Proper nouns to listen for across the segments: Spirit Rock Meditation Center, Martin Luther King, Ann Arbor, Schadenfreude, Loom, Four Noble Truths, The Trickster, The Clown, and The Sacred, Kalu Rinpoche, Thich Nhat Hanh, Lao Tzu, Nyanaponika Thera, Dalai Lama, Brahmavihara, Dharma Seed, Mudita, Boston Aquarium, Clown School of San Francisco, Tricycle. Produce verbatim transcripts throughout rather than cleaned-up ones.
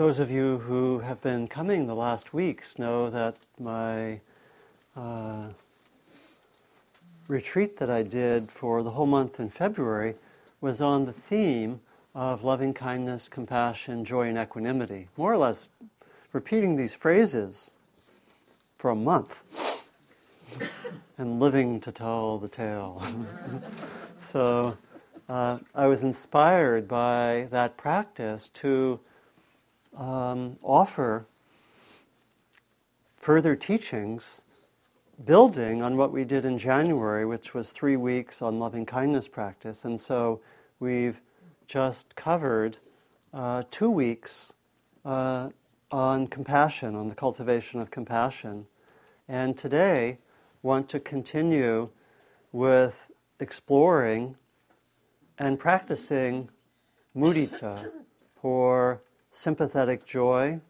Those of you who have been coming the last weeks know that my uh, retreat that I did for the whole month in February was on the theme of loving kindness, compassion, joy, and equanimity. More or less repeating these phrases for a month and living to tell the tale. So uh, I was inspired by that practice to um, offer further teachings building on what we did in January, which was three weeks on loving kindness practice. And so we've just covered uh, two weeks uh, on compassion, on the cultivation of compassion. And today, want to continue with exploring and practicing mudita, or sympathetic joy,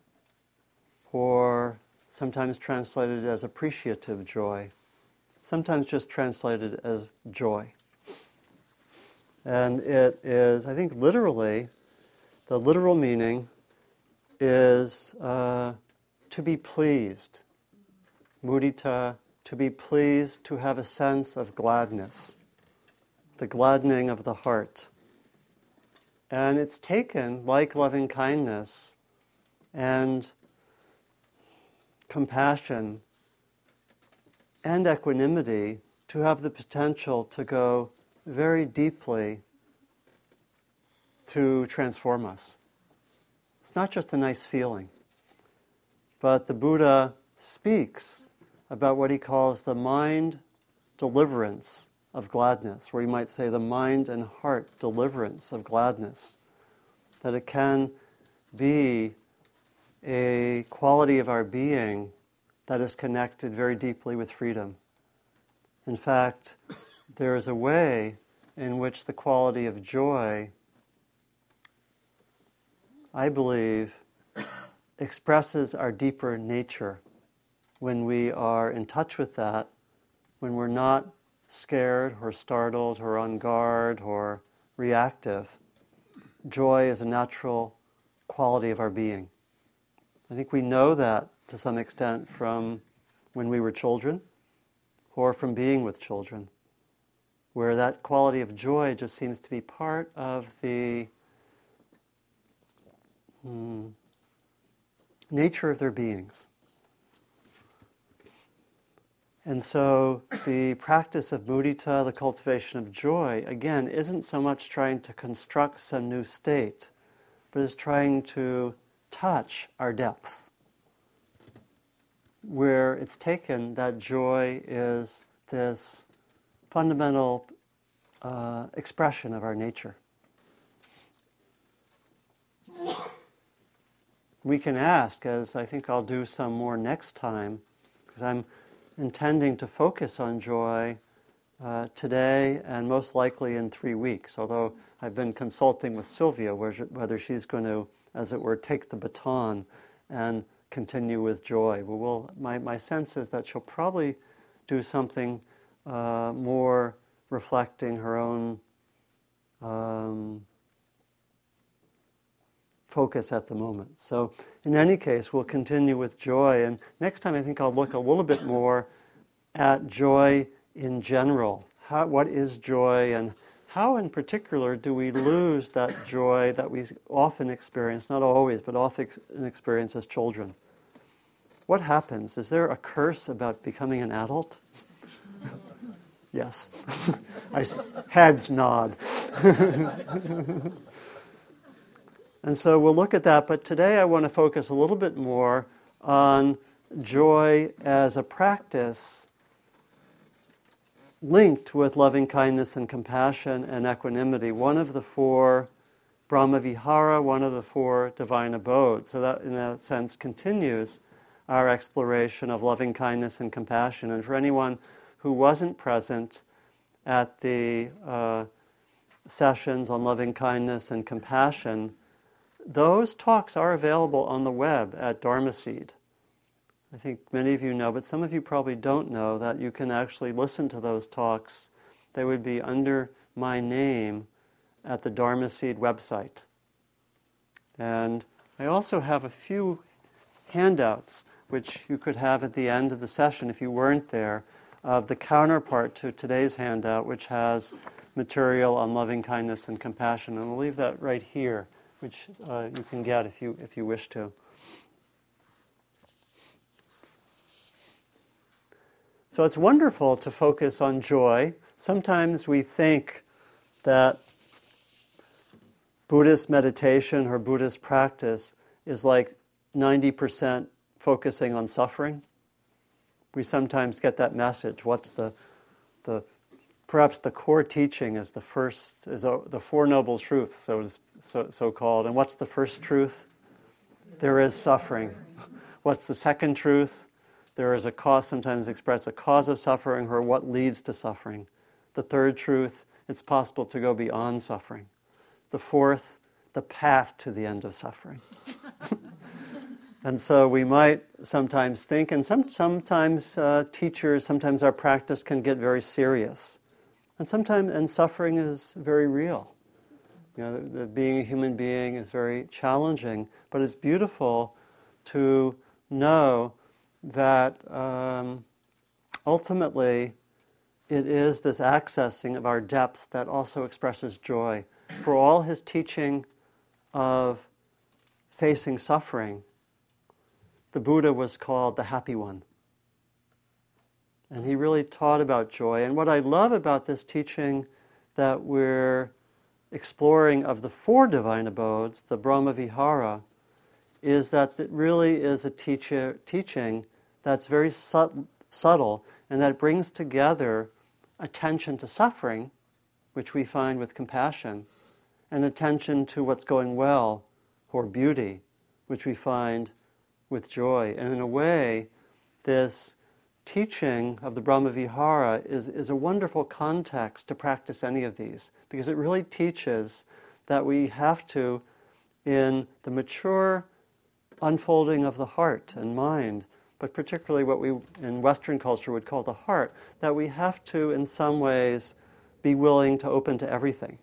or sometimes translated as appreciative joy, sometimes just translated as joy. And it is, I think literally, the literal meaning is uh, to be pleased. Mudita, to be pleased, to have a sense of gladness, the gladdening of the heart. And it's taken, like loving kindness and compassion and equanimity, to have the potential to go very deeply to transform us. It's not just a nice feeling, but the Buddha speaks about what he calls the mind deliverance of gladness, or you might say the mind and heart deliverance of gladness, that it can be a quality of our being that is connected very deeply with freedom. In fact, there is a way in which the quality of joy, I believe, expresses our deeper nature when we are in touch with that, when we're not scared or startled or on guard or reactive. Joy is a natural quality of our being. I think we know that to some extent from when we were children or from being with children, where that quality of joy just seems to be part of the hmm, nature of their beings. And so the practice of mudita, the cultivation of joy, again, isn't so much trying to construct some new state, but is trying to touch our depths, where it's taken that joy is this fundamental uh, expression of our nature. We can ask, as I think I'll do some more next time, because I'm intending to focus on joy uh, today and most likely in three weeks, although I've been consulting with Sylvia whether she's going to, as it were, take the baton and continue with joy. Well, we'll my, my sense is that she'll probably do something uh, more reflecting her own um, focus at the moment. So in any case, we'll continue with joy. And next time I think I'll look a little bit more at joy in general. How, what is joy, and how in particular do we lose that joy that we often experience, not always, but often experience as children? What happens? Is there a curse about becoming an adult? Yes. I, heads nod. And so we'll look at that, but today I want to focus a little bit more on joy as a practice linked with loving kindness and compassion and equanimity, one of the four Brahmavihara, one of the four divine abodes. So that, in that sense, continues our exploration of loving kindness and compassion. And for anyone who wasn't present at the uh, sessions on loving kindness and compassion, those talks are available on the web at Dharma Seed. I think many of you know, but some of you probably don't know, that you can actually listen to those talks. They would be under my name at the Dharma Seed website. And I also have a few handouts which you could have at the end of the session if you weren't there, of the counterpart to today's handout, which has material on loving kindness and compassion. And we'll leave that right here, which uh, you can get if you if you wish to. So it's wonderful to focus on joy. Sometimes we think that Buddhist meditation or Buddhist practice is like ninety percent focusing on suffering. We sometimes get that message. What's the, the perhaps the core teaching is the first, is the Four Noble Truths, so so, so called. And what's the first truth? There is suffering. What's the second truth? There is a cause, sometimes expressed, a cause of suffering or what leads to suffering. The third truth, it's possible to go beyond suffering. The fourth, the path to the end of suffering. And so we might sometimes think, and some, sometimes uh, teachers, sometimes our practice can get very serious. And sometimes, and suffering is very real. You know, the, the being a human being is very challenging, but it's beautiful to know that um, ultimately it is this accessing of our depth that also expresses joy. For all his teaching of facing suffering, the Buddha was called the happy one. And he really taught about joy. And what I love about this teaching that we're exploring of the four divine abodes, the Brahmavihara, is that it really is a teacher, teaching that's very sub, subtle and that brings together attention to suffering, which we find with compassion, and attention to what's going well or beauty, which we find with joy. And in a way, this teaching of the Brahmavihara is, is a wonderful context to practice any of these, because it really teaches that we have to, in the mature unfolding of the heart and mind, but particularly what we in Western culture would call the heart, that we have to, in some ways, be willing to open to everything.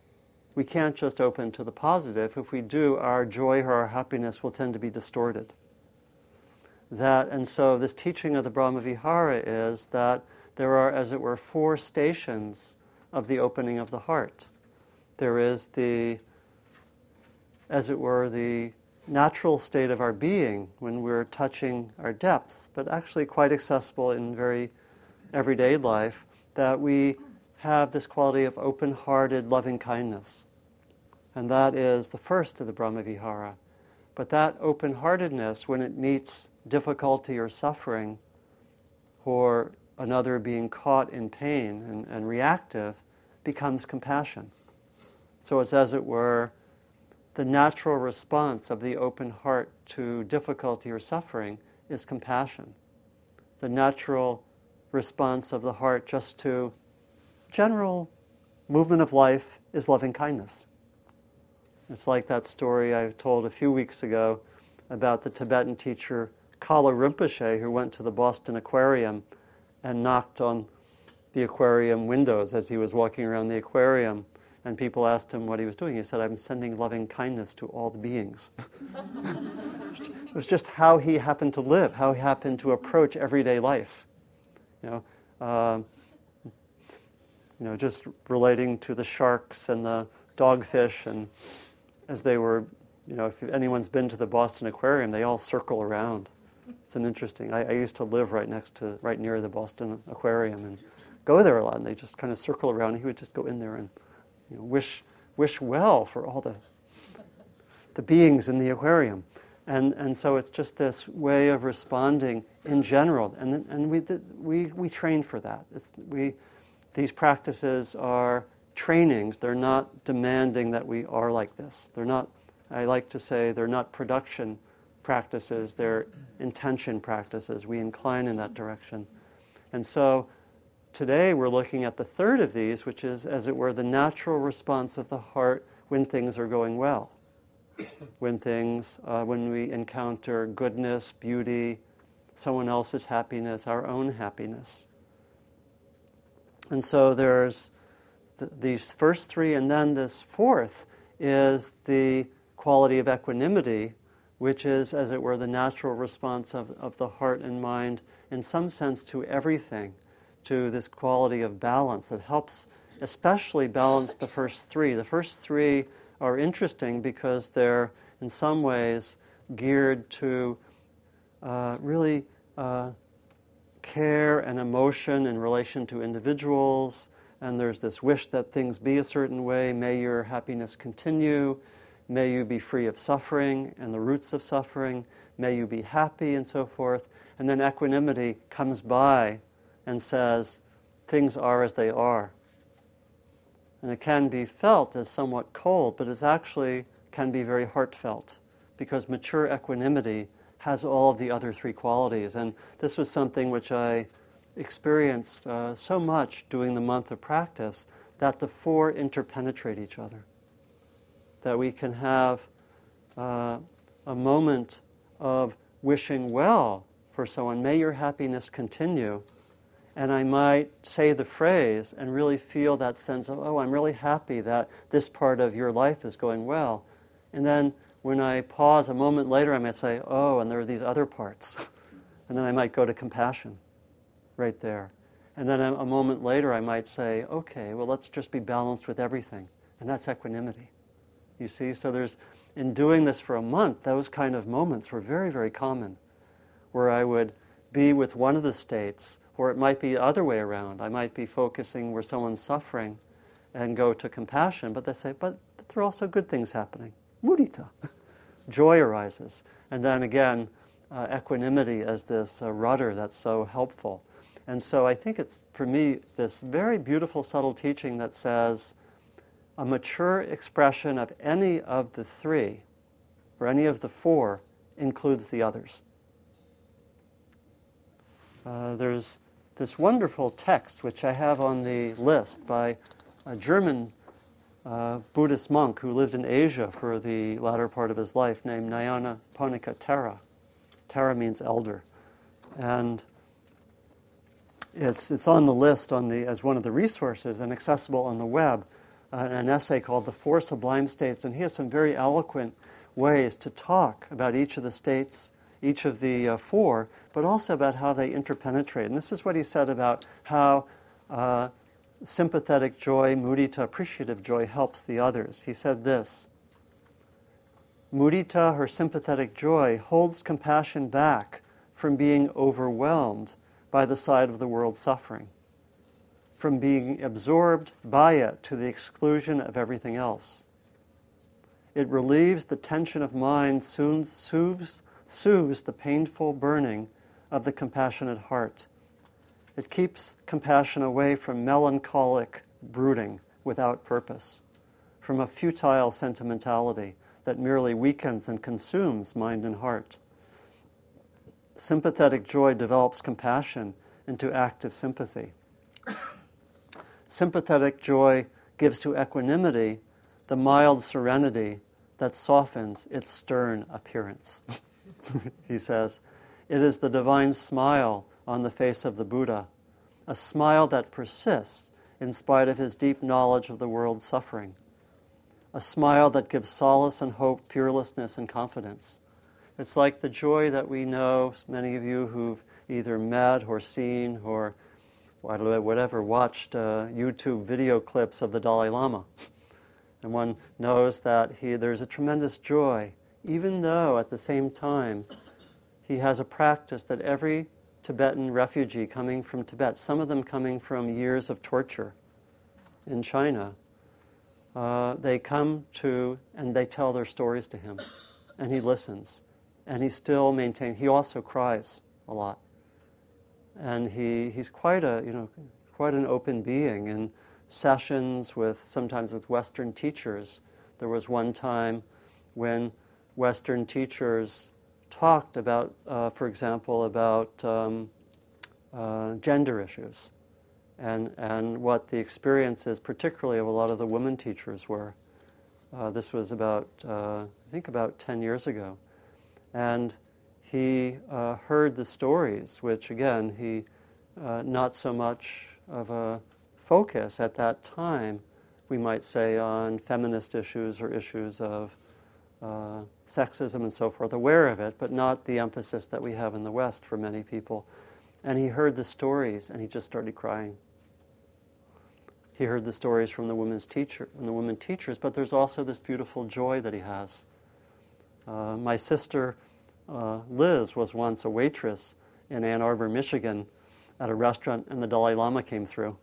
We can't just open to the positive. If we do, our joy or our happiness will tend to be distorted. That, and so this teaching of the Brahmavihara is that there are, as it were, four stations of the opening of the heart. There is the, as it were, the natural state of our being when we're touching our depths, but actually quite accessible in very everyday life, that we have this quality of open-hearted loving-kindness. And that is the first of the Brahmavihara. But that open-heartedness, when it meets difficulty or suffering, or another being caught in pain and, and reactive, becomes compassion. So it's, as it were, the natural response of the open heart to difficulty or suffering is compassion. The natural response of the heart just to general movement of life is loving kindness. It's like that story I told a few weeks ago about the Tibetan teacher Kalu Rinpoche, who went to the Boston Aquarium and knocked on the aquarium windows as he was walking around the aquarium. And people asked him what he was doing. He said, "I'm sending loving kindness to all the beings." It was just how he happened to live, how he happened to approach everyday life. You know, uh, you know, just relating to the sharks and the dogfish, and as they were, you know, if anyone's been to the Boston Aquarium, they all circle around. It's an interesting. I, I used to live right next to, right near the Boston Aquarium, and go there a lot. And they just kind of circle around. And he would just go in there and, you know, wish wish well for all the the beings in the aquarium, and and so it's just this way of responding in general, and then, and we we we train for that. It's, we these practices are trainings. They're not demanding that we are like this. They're not. I like to say they're not production practices. They're intention practices. We incline in that direction, and so. Today we're looking at the third of these, which is, as it were, the natural response of the heart when things are going well, when things, uh, when we encounter goodness, beauty, someone else's happiness, our own happiness. And so there's th- these first three, and then this fourth is the quality of equanimity, which is, as it were, the natural response of, of the heart and mind, in some sense, to everything, to this quality of balance that helps especially balance the first three. The first three are interesting because they're, in some ways, geared to uh, really uh, care and emotion in relation to individuals, and there's this wish that things be a certain way, may your happiness continue, may you be free of suffering and the roots of suffering, may you be happy, and so forth. And then equanimity comes by and says, things are as they are. And it can be felt as somewhat cold, but it actually can be very heartfelt, because mature equanimity has all of the other three qualities. And this was something which I experienced uh, so much during the month of practice, that the four interpenetrate each other. That we can have uh, a moment of wishing well for someone, may your happiness continue, and I might say the phrase and really feel that sense of, oh, I'm really happy that this part of your life is going well. And then when I pause a moment later, I might say, oh, and there are these other parts. And then I might go to compassion right there. And then a moment later, I might say, okay, well, let's just be balanced with everything. And that's equanimity, you see? So there's, in doing this for a month, those kind of moments were very, very common, where I would be with one of the states, or it might be the other way around. I might be focusing where someone's suffering and go to compassion, but they say, but there are also good things happening. Mudita. Joy arises. And then again, uh, equanimity as this uh, rudder that's so helpful. And so I think it's, for me, this very beautiful, subtle teaching that says a mature expression of any of the three, or any of the four, includes the others. Uh, there's this wonderful text, which I have on the list, by a German uh, Buddhist monk who lived in Asia for the latter part of his life, named Nyanaponika Thera. Thera means elder. And it's it's on the list on the as one of the resources and accessible on the web, uh, an essay called The Four Sublime States. And he has some very eloquent ways to talk about each of the states, each of the uh, four, but also about how they interpenetrate. And this is what he said about how uh, sympathetic joy, mudita, appreciative joy, helps the others. He said this: mudita, her sympathetic joy, holds compassion back from being overwhelmed by the side of the world's suffering, from being absorbed by it to the exclusion of everything else. It relieves the tension of mind, soon soothes, soothes the painful burning of the compassionate heart. It keeps compassion away from melancholic brooding without purpose, from a futile sentimentality that merely weakens and consumes mind and heart. Sympathetic joy develops compassion into active sympathy. Sympathetic joy gives to equanimity the mild serenity that softens its stern appearance. He says, it is the divine smile on the face of the Buddha, a smile that persists in spite of his deep knowledge of the world's suffering, a smile that gives solace and hope, fearlessness and confidence. It's like the joy that we know, many of you who've either met or seen or whatever, watched uh, YouTube video clips of the Dalai Lama. And one knows that he there's a tremendous joy, even though at the same time he has a practice that every Tibetan refugee coming from Tibet, some of them coming from years of torture in China, uh, they come to and they tell their stories to him, and he listens. And he still maintains, he also cries a lot. And he, he's quite a, you know, quite an open being. In sessions with, sometimes with Western teachers, there was one time when Western teachers talked about, uh, for example, about um, uh, gender issues and, and what the experiences, particularly of a lot of the women teachers were. Uh, this was about, uh, I think about ten years ago. And he uh, heard the stories, which again, he uh, not so much of a focus at that time, we might say, on feminist issues or issues of uh, sexism and so forth, aware of it, but not the emphasis that we have in the West for many people. And he heard the stories, and he just started crying. He heard the stories from the women's teacher and the women teachers, but there's also this beautiful joy that he has. Uh, my sister, uh, Liz, was once a waitress in Ann Arbor, Michigan, at a restaurant, and the Dalai Lama came through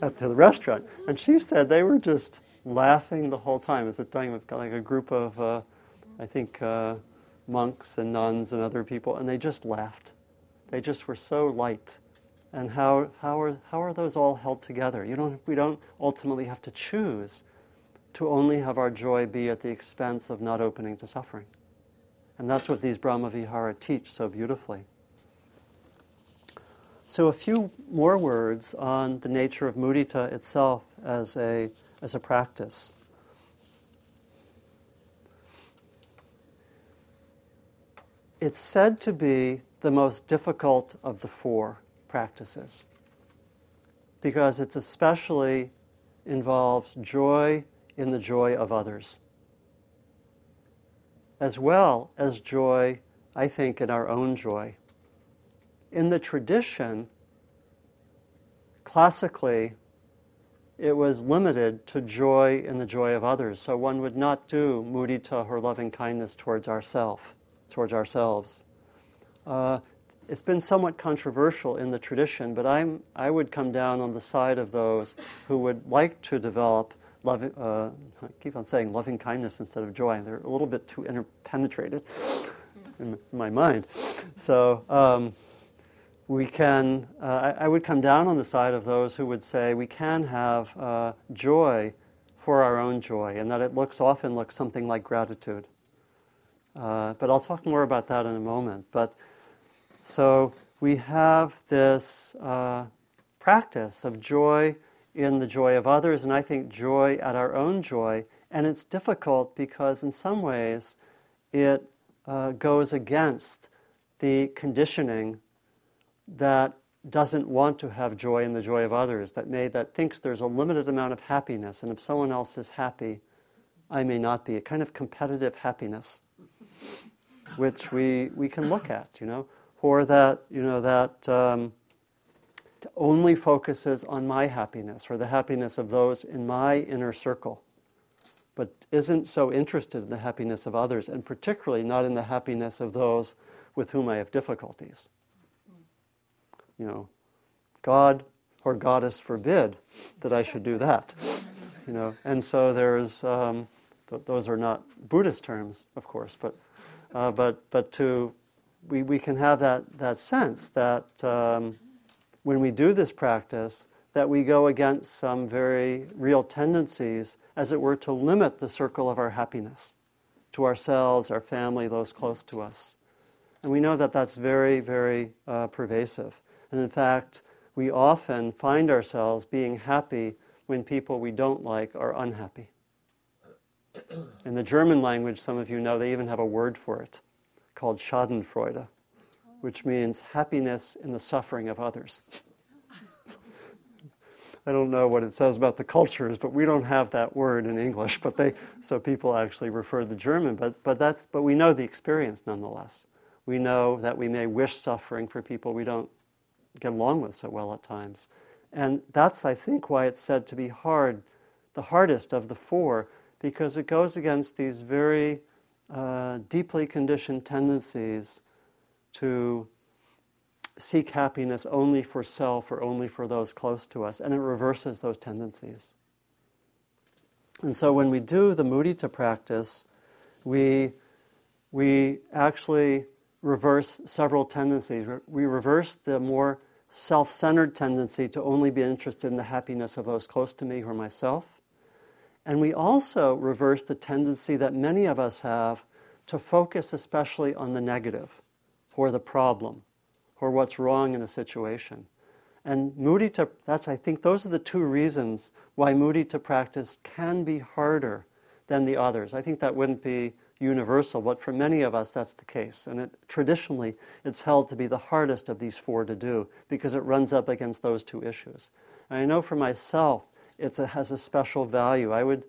at the restaurant. And she said they were just laughing the whole time. It was a time of like a group of, uh, I think, uh, monks and nuns and other people, and they just laughed. They just were so light. And how how are how are those all held together? You don't we don't ultimately have to choose to only have our joy be at the expense of not opening to suffering. And that's what these Brahmavihara teach so beautifully. So a few more words on the nature of mudita itself as a as a practice. It's said to be the most difficult of the four practices, because it especially involves joy in the joy of others, as well as joy, I think, in our own joy. In the tradition, classically, it was limited to joy in the joy of others, so one would not do mudita or loving kindness towards ourself, towards ourselves. Uh, It's been somewhat controversial in the tradition, but I'm, I would come down on the side of those who would like to develop loving, uh, I keep on saying loving kindness instead of joy. They're a little bit too interpenetrated in my mind. So um, we can, uh, I, I would come down on the side of those who would say we can have uh, joy for our own joy, and that it looks often looks something like gratitude. Uh, but I'll talk more about that in a moment. But so we have this uh, practice of joy in the joy of others, and I think joy at our own joy. And it's difficult because in some ways it uh, goes against the conditioning that doesn't want to have joy in the joy of others, that may that thinks there's a limited amount of happiness, and if someone else is happy, I may not be. A kind of competitive happiness, which we, we can look at, you know. Or that, you know, that um, only focuses on my happiness or the happiness of those in my inner circle, but isn't so interested in the happiness of others, and particularly not in the happiness of those with whom I have difficulties. You know, God or goddess forbid that I should do that. You know, and so there's um, th- those are not Buddhist terms, of course, but uh, but but to We we can have that, that sense that um, when we do this practice, that we go against some very real tendencies, as it were, to limit the circle of our happiness to ourselves, our family, those close to us. And we know that that's very, very uh, pervasive. And in fact, we often find ourselves being happy when people we don't like are unhappy. In the German language, some of you know, they even have a word for it, called Schadenfreude, which means happiness in the suffering of others. I don't know what it says about the cultures, but we don't have that word in English. But they, so people actually refer to the German. But but that's but we know the experience nonetheless. We know that we may wish suffering for people we don't get along with so well at times, and that's, I think, why it's said to be hard, the hardest of the four, because it goes against these very Uh, deeply conditioned tendencies to seek happiness only for self or only for those close to us, and it reverses those tendencies. And so when we do the mudita practice, we we actually reverse several tendencies. We reverse the more self-centered tendency to only be interested in the happiness of those close to me or myself. And we also reverse the tendency that many of us have to focus especially on the negative or the problem or what's wrong in a situation. And mudita, that's, I think those are the two reasons why mudita practice can be harder than the others. I think that wouldn't be universal, but for many of us that's the case. And it, traditionally it's held to be the hardest of these four to do because it runs up against those two issues. And I know for myself, It's a, has a special value. I would,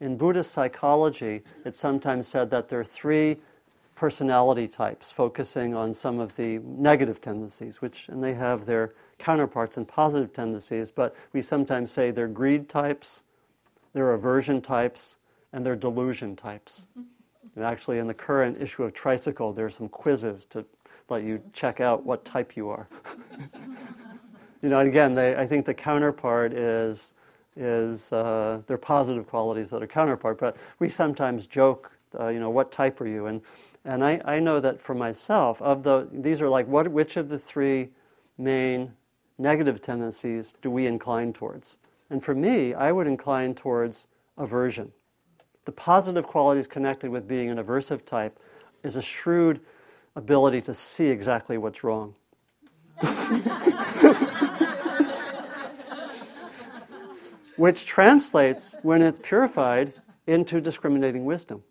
In Buddhist psychology, it's sometimes said that there are three personality types focusing on some of the negative tendencies, which, and they have their counterparts in positive tendencies, but we sometimes say they're greed types, they're aversion types, and they're delusion types. And actually, in the current issue of Tricycle, there are some quizzes to let you check out what type you are. You know, and again, they, I think the counterpart is is uh, their positive qualities that are counterpart, but we sometimes joke, uh, you know, what type are you? And and I, I know that for myself, of the these are like, what which of the three main negative tendencies do we incline towards? And for me, I would incline towards aversion. The positive qualities connected with being an aversive type is a shrewd ability to see exactly what's wrong. Which translates, when it's purified, into discriminating wisdom,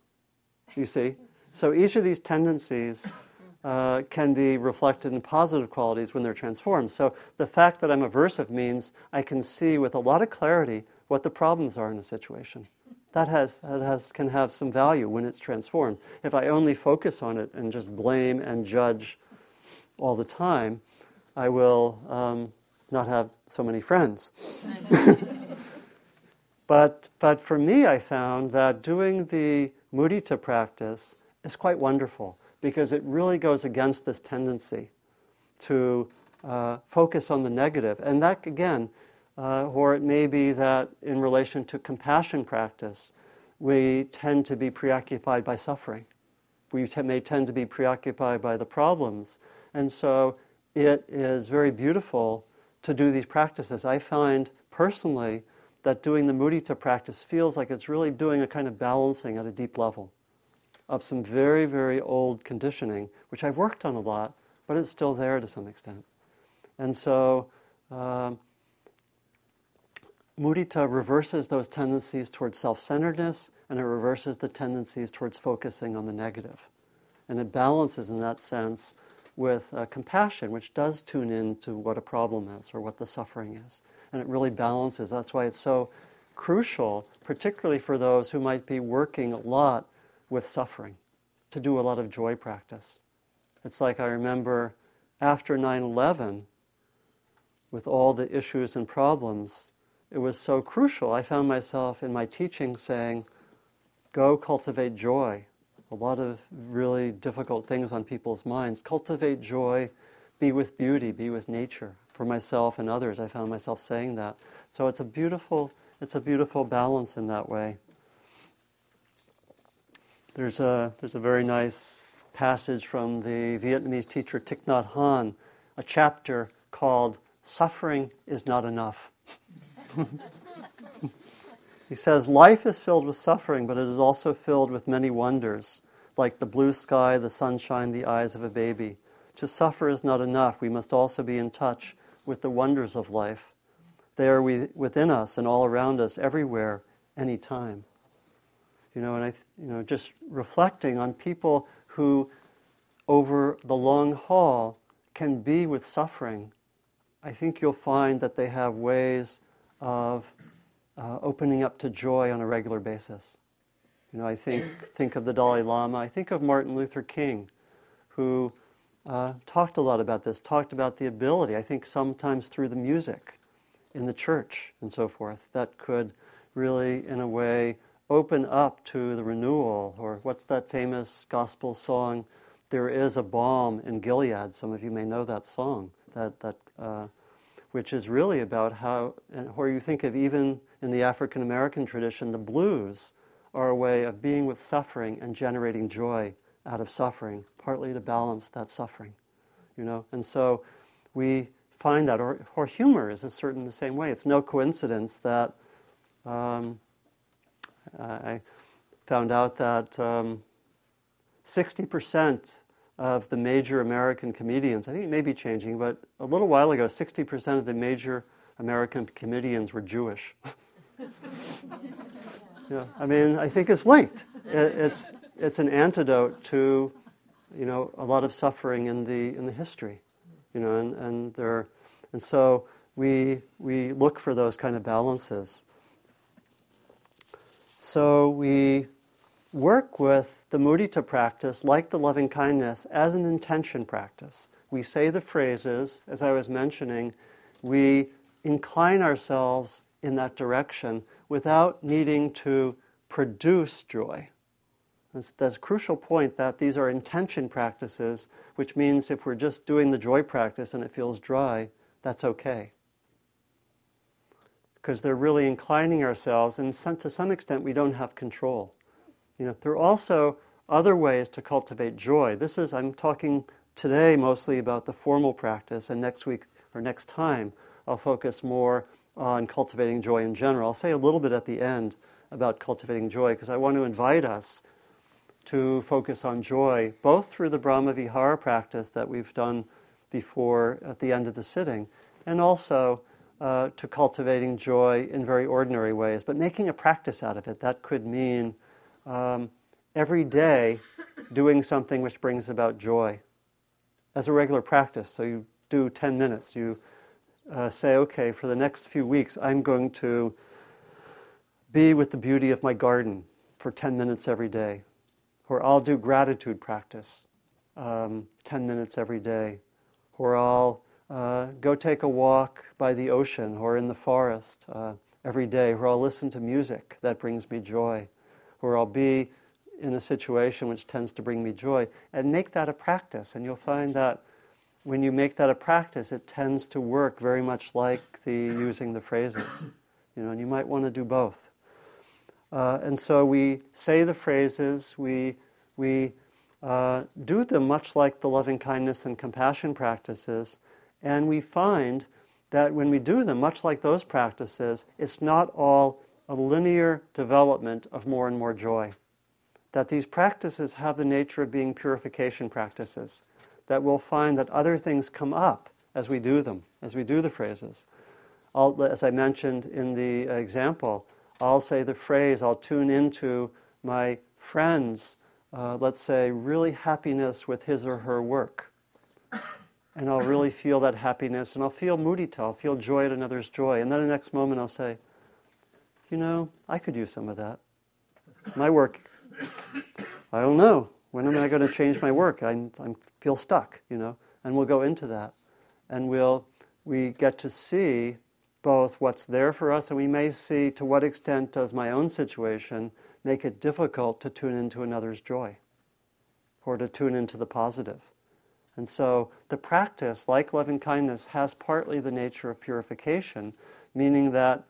you see. So each of these tendencies uh, can be reflected in positive qualities when they're transformed. So the fact that I'm aversive means I can see with a lot of clarity what the problems are in a situation. That has that has can have some value when it's transformed. If I only focus on it and just blame and judge all the time, I will um, not have so many friends. but but for me, I found that doing the mudita practice is quite wonderful because it really goes against this tendency to uh, focus on the negative, and that again. Uh, or it may be that in relation to compassion practice, we tend to be preoccupied by suffering. We t- may tend to be preoccupied by the problems. And so it is very beautiful to do these practices. I find personally that doing the mudita practice feels like it's really doing a kind of balancing at a deep level of some very, very old conditioning, which I've worked on a lot, but it's still there to some extent. And so Um, Mudita reverses those tendencies towards self-centeredness, and it reverses the tendencies towards focusing on the negative. And it balances in that sense with uh, compassion, which does tune in to what a problem is or what the suffering is. And it really balances. That's why it's so crucial, particularly for those who might be working a lot with suffering, to do a lot of joy practice. It's like I remember after nine eleven, with all the issues and problems, it was so crucial. I found myself in my teaching saying, go cultivate joy. A lot of really difficult things on people's minds. Cultivate joy, be with beauty, be with nature. For myself and others, I found myself saying that. So it's a beautiful, it's a beautiful balance in that way. There's a, there's a very nice passage from the Vietnamese teacher Thich Nhat Hanh, a chapter called Suffering is Not Enough. He says, life is filled with suffering, but it is also filled with many wonders, like the blue sky, the sunshine, the eyes of a baby. To suffer is not enough. We must also be in touch with the wonders of life. They are we, within us and all around us, everywhere, anytime. You know, and I, you know, just reflecting on people who, over the long haul, can be with suffering, I think you'll find that they have ways of uh, opening up to joy on a regular basis. You know, I think think of the Dalai Lama, I think of Martin Luther King, who uh, talked a lot about this, talked about the ability, I think sometimes through the music in the church and so forth, that could really, in a way, open up to the renewal, or what's that famous gospel song, There Is a Balm in Gilead, some of you may know that song, that that uh, which is really about how, or you think of even in the African American tradition, the blues are a way of being with suffering and generating joy out of suffering, partly to balance that suffering, you know. And so we find that, or, or humor is a certain the same way. It's no coincidence that um, I found out that um, sixty percent of the major American comedians, I think it may be changing, but a little while ago, sixty percent of the major American comedians were Jewish. Yeah, I mean, I think it's linked. It, it's it's an antidote to, you know, a lot of suffering in the in the history, you know, and and there, and so we we look for those kind of balances. So we work with the mudita practice, like the loving kindness, as an intention practice. We say the phrases, as I was mentioning, we incline ourselves in that direction without needing to produce joy. That's, that's a crucial point, that these are intention practices, which means if we're just doing the joy practice and it feels dry, that's okay. Because they're really inclining ourselves, and some, to some extent we don't have control. You know, there are also other ways to cultivate joy. This is, I'm talking today mostly about the formal practice, and next week or next time I'll focus more on cultivating joy in general. I'll say a little bit at the end about cultivating joy, because I want to invite us to focus on joy, both through the Brahmavihara practice that we've done before at the end of the sitting, and also uh, to cultivating joy in very ordinary ways, but making a practice out of it. That could mean um, every day doing something which brings about joy as a regular practice. So you do ten minutes, you Uh, say, okay, for the next few weeks, I'm going to be with the beauty of my garden for ten minutes every day. Or I'll do gratitude practice um, ten minutes every day. Or I'll uh, go take a walk by the ocean or in the forest uh, every day. Or I'll listen to music that brings me joy. Or I'll be in a situation which tends to bring me joy. And make that a practice, and you'll find that when you make that a practice, it tends to work very much like the using the phrases. You know, and you might want to do both. Uh, and so we say the phrases, we we uh, do them much like the loving kindness and compassion practices, and we find that when we do them, much like those practices, it's not all a linear development of more and more joy. That these practices have the nature of being purification practices, that we'll find that other things come up as we do them, as we do the phrases. I'll, as I mentioned in the example, I'll say the phrase, I'll tune into my friend's, uh, let's say, really happiness with his or her work. And I'll really feel that happiness, and I'll feel mudita, I'll feel joy at another's joy. And then the next moment I'll say, you know, I could use some of that. My work, I don't know. When am I going to change my work? I I'm, feel stuck, you know. And we'll go into that. And we'll we get to see both what's there for us, and we may see to what extent does my own situation make it difficult to tune into another's joy or to tune into the positive. And so the practice, like loving kindness, has partly the nature of purification, meaning that,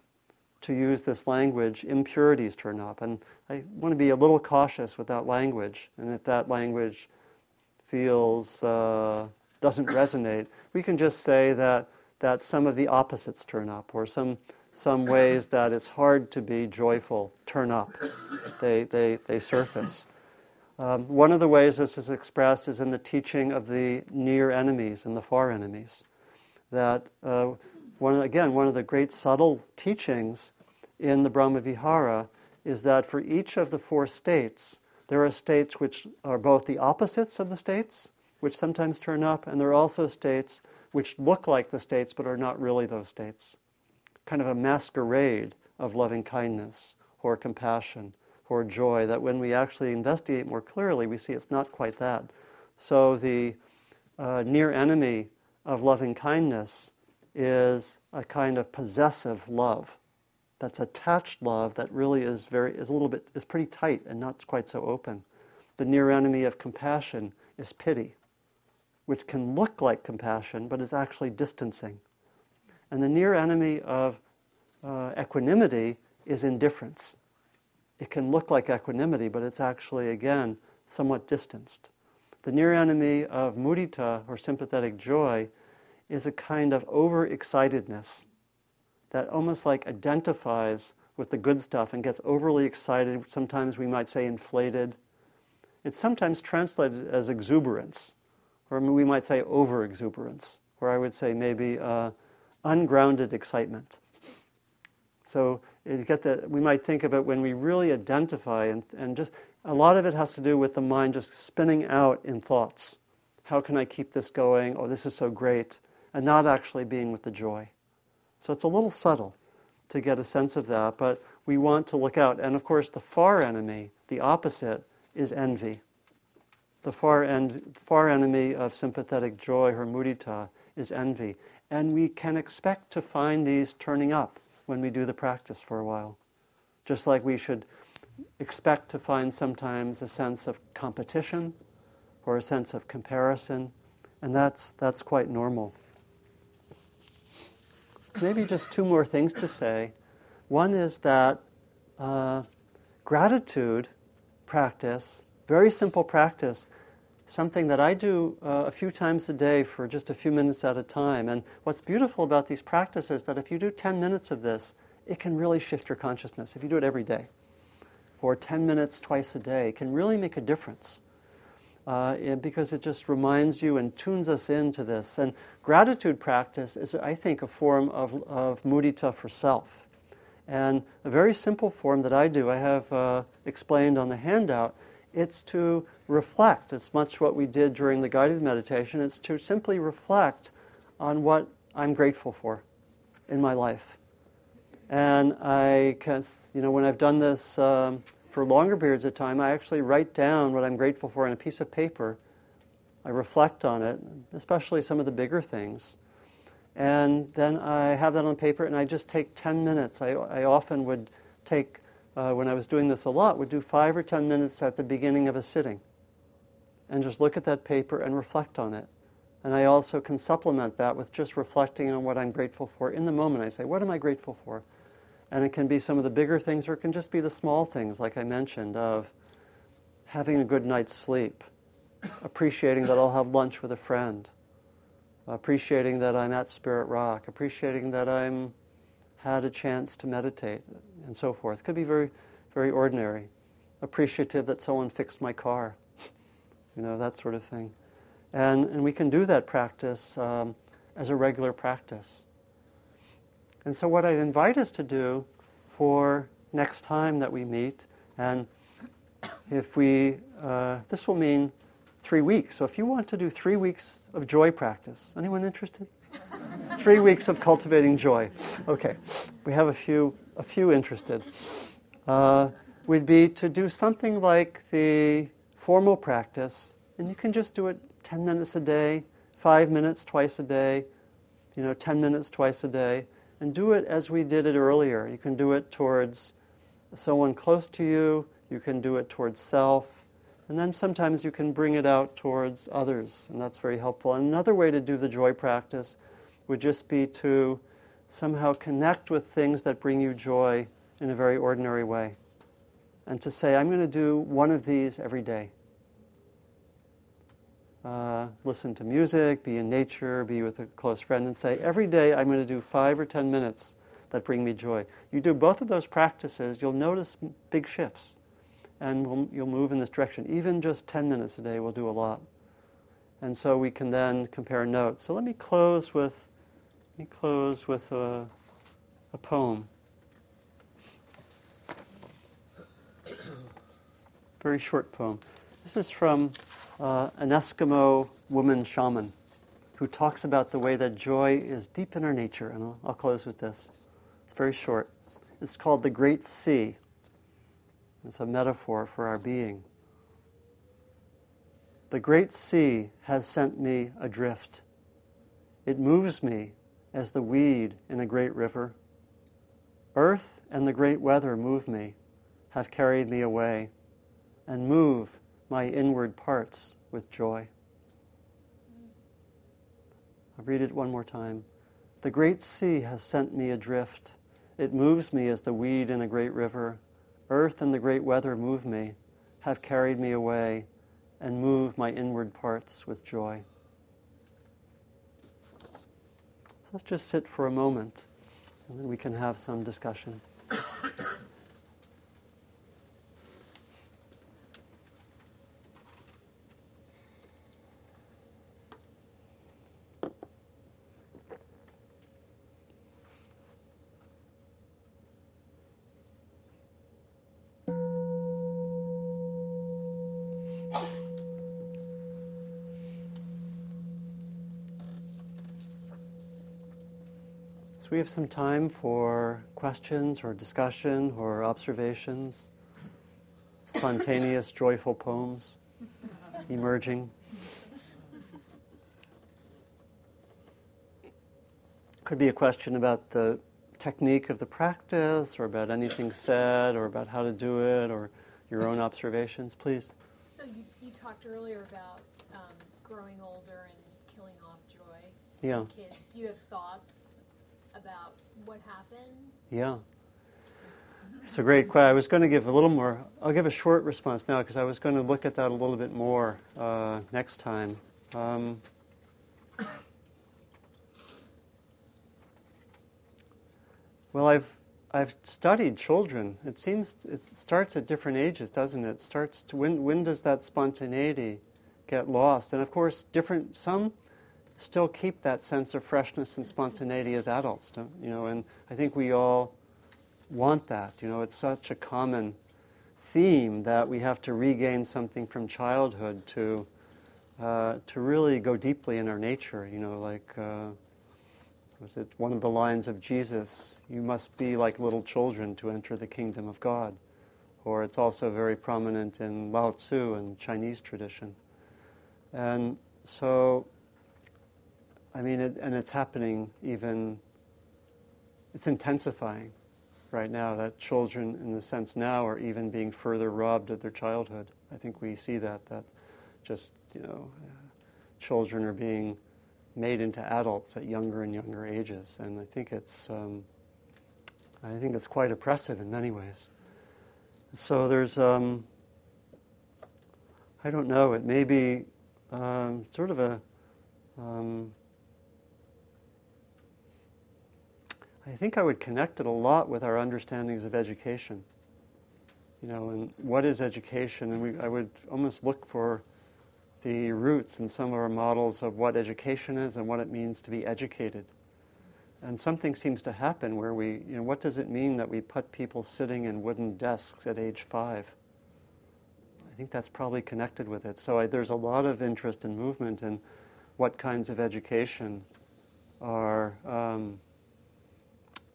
to use this language, impurities turn up. And I want to be a little cautious with that language. And if that language feels, uh, doesn't resonate, we can just say that that some of the opposites turn up, or some some ways that it's hard to be joyful turn up. They, they, they surface. Um, one of the ways this is expressed is in the teaching of the near enemies and the far enemies. That... Uh, One, again, one of the great subtle teachings in the Brahmavihara is that for each of the four states, there are states which are both the opposites of the states, which sometimes turn up, and there are also states which look like the states but are not really those states. Kind of a masquerade of loving kindness or compassion or joy, that when we actually investigate more clearly, we see it's not quite that. So the uh, near enemy of loving kindness is a kind of possessive love, that's attached love that really is very is a little bit is pretty tight and not quite so open. The near enemy of compassion is pity, which can look like compassion but is actually distancing. And the near enemy of uh, equanimity is indifference. It can look like equanimity, but it's actually, again, somewhat distanced. The near enemy of mudita, or sympathetic joy, is a kind of overexcitedness that almost like identifies with the good stuff and gets overly excited. Sometimes we might say inflated. It's sometimes translated as exuberance, or we might say over-exuberance, or I would say maybe uh, ungrounded excitement. So you get that, we might think of it when we really identify, and, and just a lot of it has to do with the mind just spinning out in thoughts. How can I keep this going? Oh, this is so great. And not actually being with the joy. So it's a little subtle to get a sense of that, but we want to look out. And of course, the far enemy, the opposite, is envy. The far, en- far enemy of sympathetic joy, or mudita, is envy. And we can expect to find these turning up when we do the practice for a while. Just like we should expect to find sometimes a sense of competition or a sense of comparison, and that's that's quite normal. Maybe just two more things to say. One is that uh, gratitude practice, very simple practice, something that I do uh, a few times a day for just a few minutes at a time. And what's beautiful about these practices is that if you do ten minutes of this, it can really shift your consciousness. If you do it every day, or ten minutes twice a day, it can really make a difference uh, because it just reminds you and tunes us into this. And gratitude practice is, I think, a form of, of mudita for self. And a very simple form that I do, I have uh, explained on the handout, it's to reflect. It's much what we did during the guided meditation. It's to simply reflect on what I'm grateful for in my life. And I can, you know, when I've done this um, for longer periods of time, I actually write down what I'm grateful for on a piece of paper. I reflect on it, especially some of the bigger things. And then I have that on paper and I just take ten minutes. I, I often would take, uh, when I was doing this a lot, would do five or ten minutes at the beginning of a sitting and just look at that paper and reflect on it. And I also can supplement that with just reflecting on what I'm grateful for in the moment. I say, what am I grateful for? And it can be some of the bigger things, or it can just be the small things, like I mentioned, of having a good night's sleep, appreciating that I'll have lunch with a friend, appreciating that I'm at Spirit Rock, appreciating that I'm had a chance to meditate, and so forth. It could be very, very ordinary. Appreciative that someone fixed my car, you know, that sort of thing. And, and we can do that practice um, as a regular practice. And so what I'd invite us to do for next time that we meet, and if we, uh, this will mean three weeks. So if you want to do three weeks of joy practice, anyone interested? Three weeks of cultivating joy. Okay, we have a few, a few interested. Uh, would be to do something like the formal practice, and you can just do it ten minutes a day, five minutes twice a day, you know, ten minutes twice a day. And do it as we did it earlier. You can do it towards someone close to you. You can do it towards self. And then sometimes you can bring it out towards others, and that's very helpful. And another way to do the joy practice would just be to somehow connect with things that bring you joy in a very ordinary way. And to say, I'm going to do one of these every day. Uh, listen to music, be in nature, be with a close friend, and say, every day I'm going to do five or ten minutes that bring me joy. You do both of those practices, you'll notice big shifts, and we'll, you'll move in this direction. Even just ten minutes a day will do a lot. And so we can then compare notes. So let me close with, let me close with a, a poem. Very short poem. This is from Uh, an Eskimo woman shaman who talks about the way that joy is deep in our nature. And I'll, I'll close with this. It's very short. It's called The Great Sea. It's a metaphor for our being. The great sea has sent me adrift. It moves me as the weed in a great river. Earth and the great weather move me, have carried me away, and move my inward parts with joy. I'll read it one more time. The great sea has sent me adrift. It moves me as the weed in a great river. Earth and the great weather move me, have carried me away, and move my inward parts with joy. Let's just sit for a moment, and then we can have some discussion. So we have some time for questions or discussion or observations, spontaneous, joyful poems emerging. Could be a question about the technique of the practice or about anything said or about how to do it or your own observations, please. So you, you talked earlier about um, growing older and killing off joy yeah. in kids. Do you have thoughts about what happens? Yeah. It's a great question. I was going to give a little more, I'll give a short response now because I was going to look at that a little bit more uh, next time. Um, Well, I've I've studied children. It seems it starts at different ages, doesn't it? It starts to, when when does that spontaneity get lost? And of course, different some still keep that sense of freshness and spontaneity as adults, don't, you know. And I think we all want that. You know, it's such a common theme that we have to regain something from childhood to uh, to really go deeply in our nature. You know, like. Uh, Was it one of the lines of Jesus, you must be like little children to enter the kingdom of God? Or it's also very prominent in Lao Tzu and Chinese tradition. And so, I mean, it, and it's happening even, it's intensifying right now, that children in the sense now are even being further robbed of their childhood. I think we see that, that just, you know, uh, children are being made into adults at younger and younger ages, and I think it's um, I think it's quite oppressive in many ways. So there's um, I don't know. It may be um, sort of a um, I think I would connect it a lot with our understandings of education. You know, and what is education? And we I would almost look for the roots in some of our models of what education is and what it means to be educated. And something seems to happen where we, you know, what does it mean that we put people sitting in wooden desks at age five? I think that's probably connected with it. So I, there's a lot of interest and movement in what kinds of education are, um,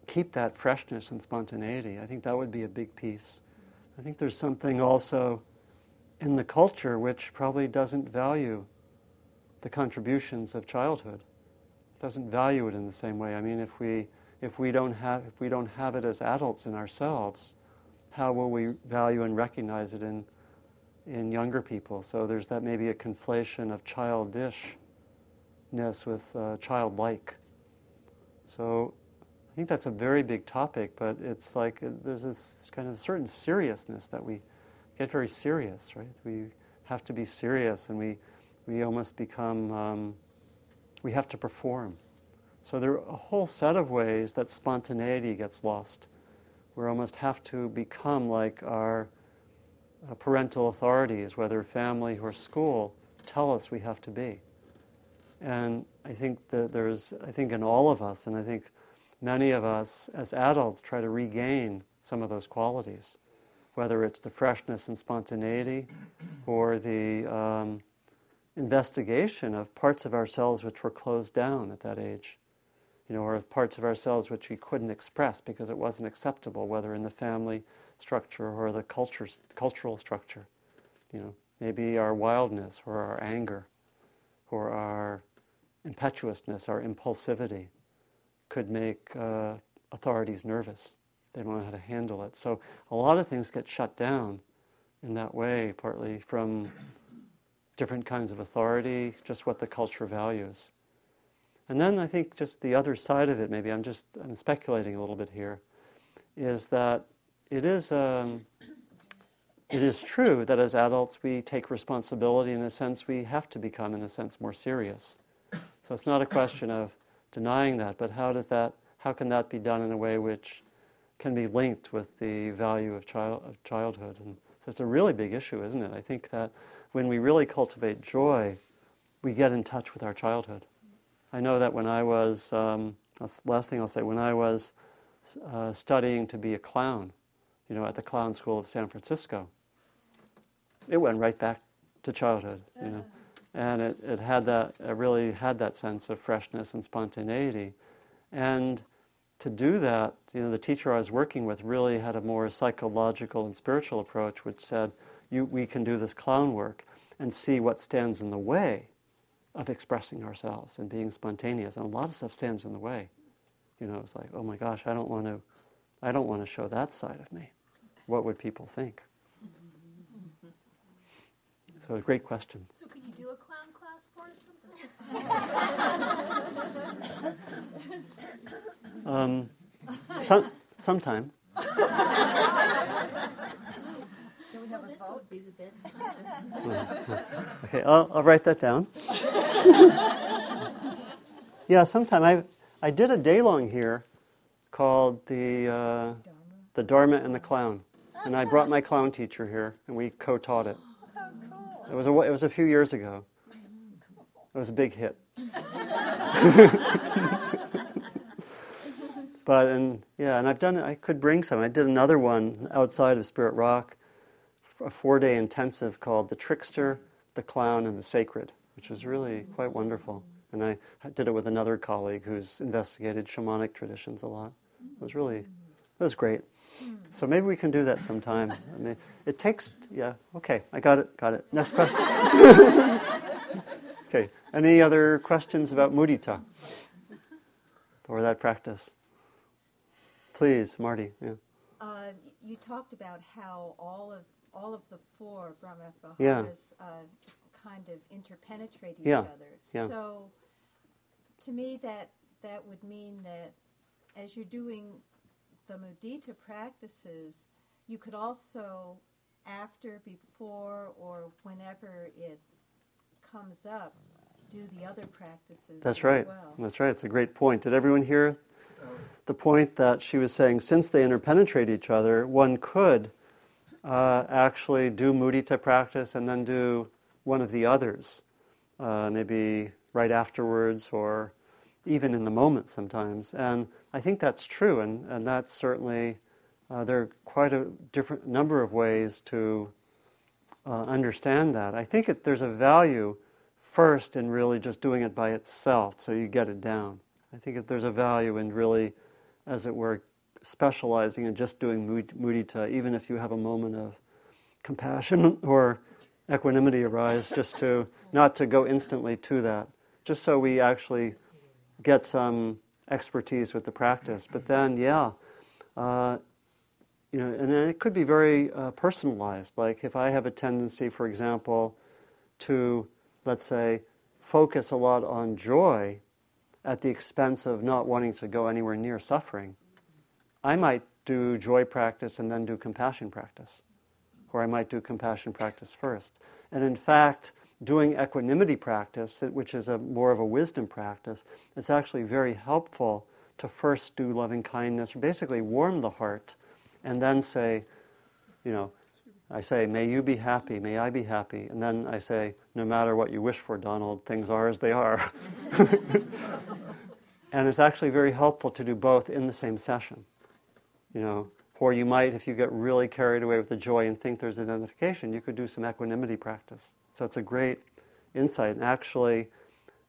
keep that freshness and spontaneity. I think that would be a big piece. I think there's something also in the culture which probably doesn't value the contributions of childhood, doesn't value it in the same way. I mean, if we if we don't have if we don't have it as adults in ourselves, how will we value and recognize it in in younger people? So there's that maybe a conflation of childishness with uh, childlike. So I think that's a very big topic, but it's like there's this kind of certain seriousness that we get very serious, right? We have to be serious, and we we almost become, um, we have to perform. So there are a whole set of ways that spontaneity gets lost. We almost have to become like our uh, parental authorities, whether family or school, tell us we have to be. And I think that there's, I think in all of us, and I think many of us as adults try to regain some of those qualities, whether it's the freshness and spontaneity or the um, investigation of parts of ourselves which were closed down at that age, you know, or parts of ourselves which we couldn't express because it wasn't acceptable, whether in the family structure or the culture, cultural structure. You know, maybe our wildness or our anger or our impetuousness, our impulsivity could make uh, authorities nervous. They don't know how to handle it. So a lot of things get shut down in that way, partly from different kinds of authority, just what the culture values. And then I think just the other side of it, maybe I'm just I'm speculating a little bit here, is that it is um, it is true that as adults we take responsibility. In a sense, we have to become, in a sense, more serious. So it's not a question of denying that, but how does that? How can that be done in a way which can be linked with the value of child of childhood, and so it's a really big issue, isn't it? I think that when we really cultivate joy, we get in touch with our childhood. I know that when I was, um, that's the last thing I'll say, when I was uh, studying to be a clown, you know, at the Clown School of San Francisco, it went right back to childhood, you know, and it, it had that, it really had that sense of freshness and spontaneity, and to do that, you know, the teacher I was working with really had a more psychological and spiritual approach, which said, you, we can do this clown work and see what stands in the way of expressing ourselves and being spontaneous. And a lot of stuff stands in the way. You know, it's like, oh my gosh, I don't want to, I don't want to show that side of me. What would people think? So a great question. So can you do a clown class for us sometime? um, some, sometime. Can we have well, a this vote? Would be the best time. Okay, I'll, I'll write that down. Yeah, sometime. I I did a day long here called the uh, Dharma. the Dharma and the Clown, and I brought my clown teacher here, and we co-taught it. It was a, it was a few years ago. It was a big hit. But and yeah, and I've done it. I could bring some. I did another one outside of Spirit Rock, a four-day intensive called The Trickster, The Clown, and The Sacred, which was really quite wonderful. And I did it with another colleague who's investigated shamanic traditions a lot. It was really, it was great. So maybe we can do that sometime. I mean, it takes, yeah, okay, I got it, got it. Next question. Okay, any other questions about mudita or that practice? Please, Marty. Yeah. Uh, you talked about how all of all of the four Brahmaviharas yeah. uh, kind of interpenetrate each yeah. other. Yeah. So to me that that would mean that as you're doing the mudita practices, you could also, after, before, or whenever it comes up, do the other practices. That's right. Well. That's right. It's a great point. Did everyone hear the point that she was saying? Since they interpenetrate each other, one could uh, actually do mudita practice and then do one of the others, uh, maybe right afterwards or even in the moment sometimes. And I think that's true, and, and that's certainly, uh, there are quite a different number of ways to uh, understand that. I think it, there's a value first in really just doing it by itself, so you get it down. I think that there's a value in really, as it were, specializing and just doing mudita, even if you have a moment of compassion or equanimity arise, just to, not to go instantly to that, just so we actually get some expertise with the practice. But then, yeah, uh, you know, and it could be very uh, personalized. Like if I have a tendency, for example, to, let's say, focus a lot on joy at the expense of not wanting to go anywhere near suffering, I might do joy practice and then do compassion practice, or I might do compassion practice first. And in fact, doing equanimity practice, which is a more of a wisdom practice, it's actually very helpful to first do loving kindness, basically warm the heart, and then say, you know, I say, may you be happy, may I be happy. And then I say, no matter what you wish for, Donald, things are as they are. And it's actually very helpful to do both in the same session. You know, or you might, if you get really carried away with the joy and think there's identification, you could do some equanimity practice. So it's a great insight. And actually,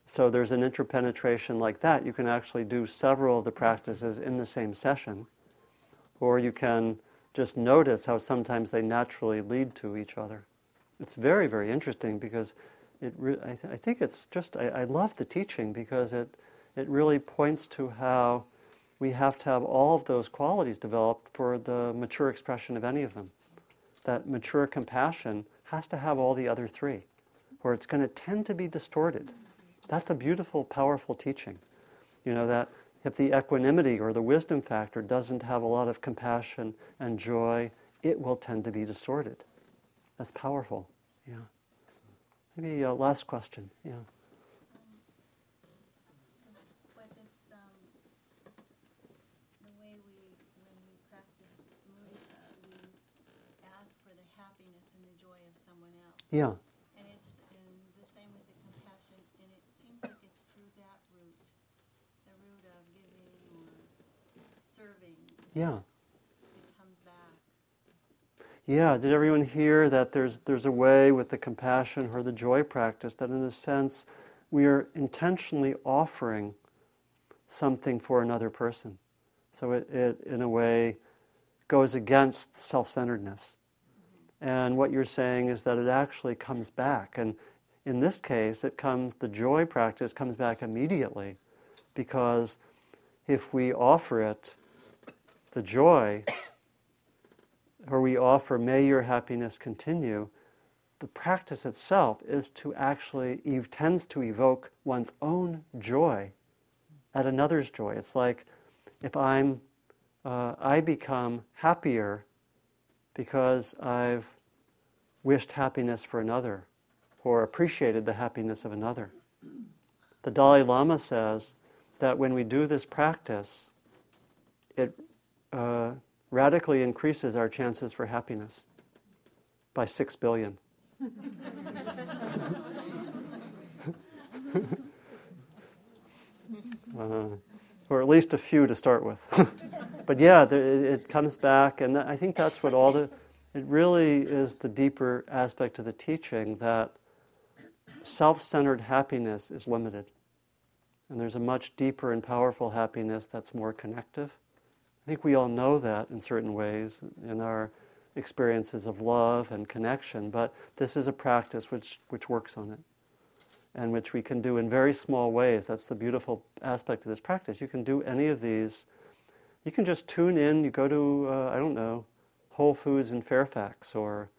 so there's an interpenetration like that. You can actually do several of the practices in the same session, or you can just notice how sometimes they naturally lead to each other. It's very, very interesting because it. Re- I, th- I think it's just, I, I love the teaching because it it really points to how we have to have all of those qualities developed for the mature expression of any of them. That mature compassion has to have all the other three, or it's going to tend to be distorted. That's a beautiful, powerful teaching. You know, that if the equanimity or the wisdom factor doesn't have a lot of compassion and joy, it will tend to be distorted. That's powerful. Yeah. Maybe uh, last question. Yeah. Yeah. And it's and the same with the compassion, and it seems like it's through that root, the root of giving or serving. Yeah. It comes back. Yeah. Did everyone hear that there's there's a way with the compassion or the joy practice that in a sense we are intentionally offering something for another person. So it, it in a way, goes against self-centeredness. And what you're saying is that it actually comes back. And in this case, it comes, the joy practice comes back immediately, because if we offer it, the joy, or we offer, may your happiness continue, the practice itself is to actually, it tends to evoke one's own joy at another's joy. It's like if I'm, uh, I become happier because I've wished happiness for another or appreciated the happiness of another. The Dalai Lama says that when we do this practice, it uh, radically increases our chances for happiness by six billion. uh, or at least a few to start with. But yeah, the, it, it comes back, and th- I think that's what all the, it really is the deeper aspect of the teaching, that self-centered happiness is limited. And there's a much deeper and powerful happiness that's more connective. I think we all know that in certain ways in our experiences of love and connection, but this is a practice which, which works on it, and which we can do in very small ways. That's the beautiful aspect of this practice. You can do any of these. You can just tune in. You go to, uh, I don't know, Whole Foods in Fairfax, or,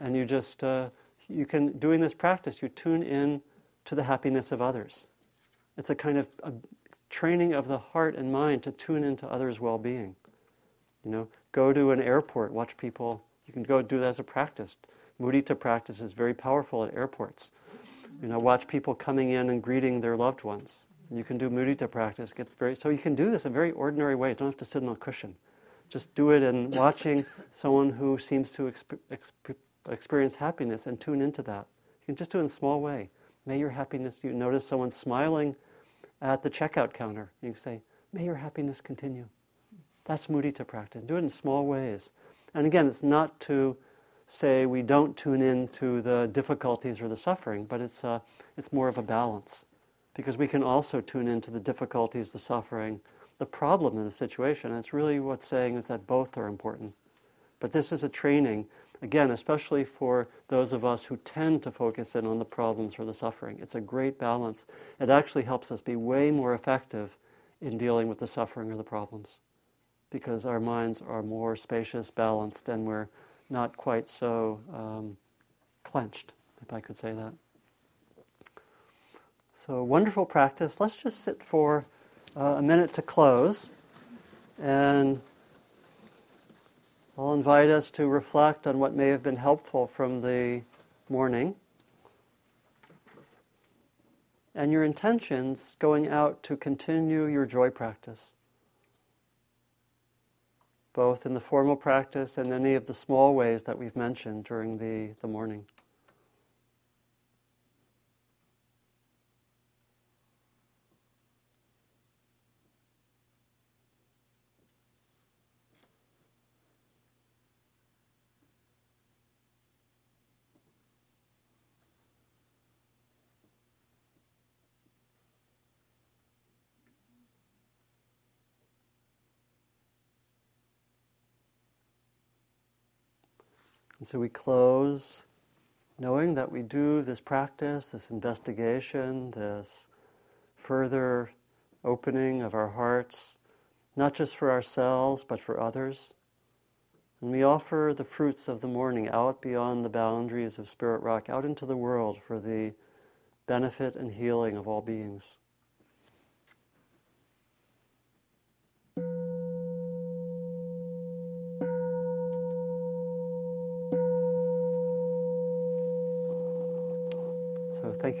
and you just, uh, you can, doing this practice, you tune in to the happiness of others. It's a kind of a training of the heart and mind to tune into others' well-being. You know, go to an airport, watch people. You can go do that as a practice. Mudita practice is very powerful at airports. You know, watch people coming in and greeting their loved ones. And you can do mudita practice. Get very, so you can do this in very ordinary ways. You don't have to sit on a cushion. Just do it in watching someone who seems to exp, exp, experience happiness and tune into that. You can just do it in a small way. May your happiness, you notice someone smiling at the checkout counter. You can say, may your happiness continue. That's mudita practice. Do it in small ways. And again, it's not to say we don't tune in to the difficulties or the suffering, but it's uh, it's more of a balance, because we can also tune into the difficulties, the suffering, the problem in the situation. And it's really what's saying is that both are important. But this is a training, again, especially for those of us who tend to focus in on the problems or the suffering. It's a great balance. It actually helps us be way more effective in dealing with the suffering or the problems, because our minds are more spacious, balanced, and we're not quite so um, clenched, if I could say that. So, wonderful practice. Let's just sit for uh, a minute to close, and I'll invite us to reflect on what may have been helpful from the morning, and your intentions going out to continue your joy practice, both in the formal practice and any of the small ways that we've mentioned during the, the morning. And so we close knowing that we do this practice, this investigation, this further opening of our hearts, not just for ourselves, but for others. And we offer the fruits of the morning out beyond the boundaries of Spirit Rock, out into the world for the benefit and healing of all beings. So thank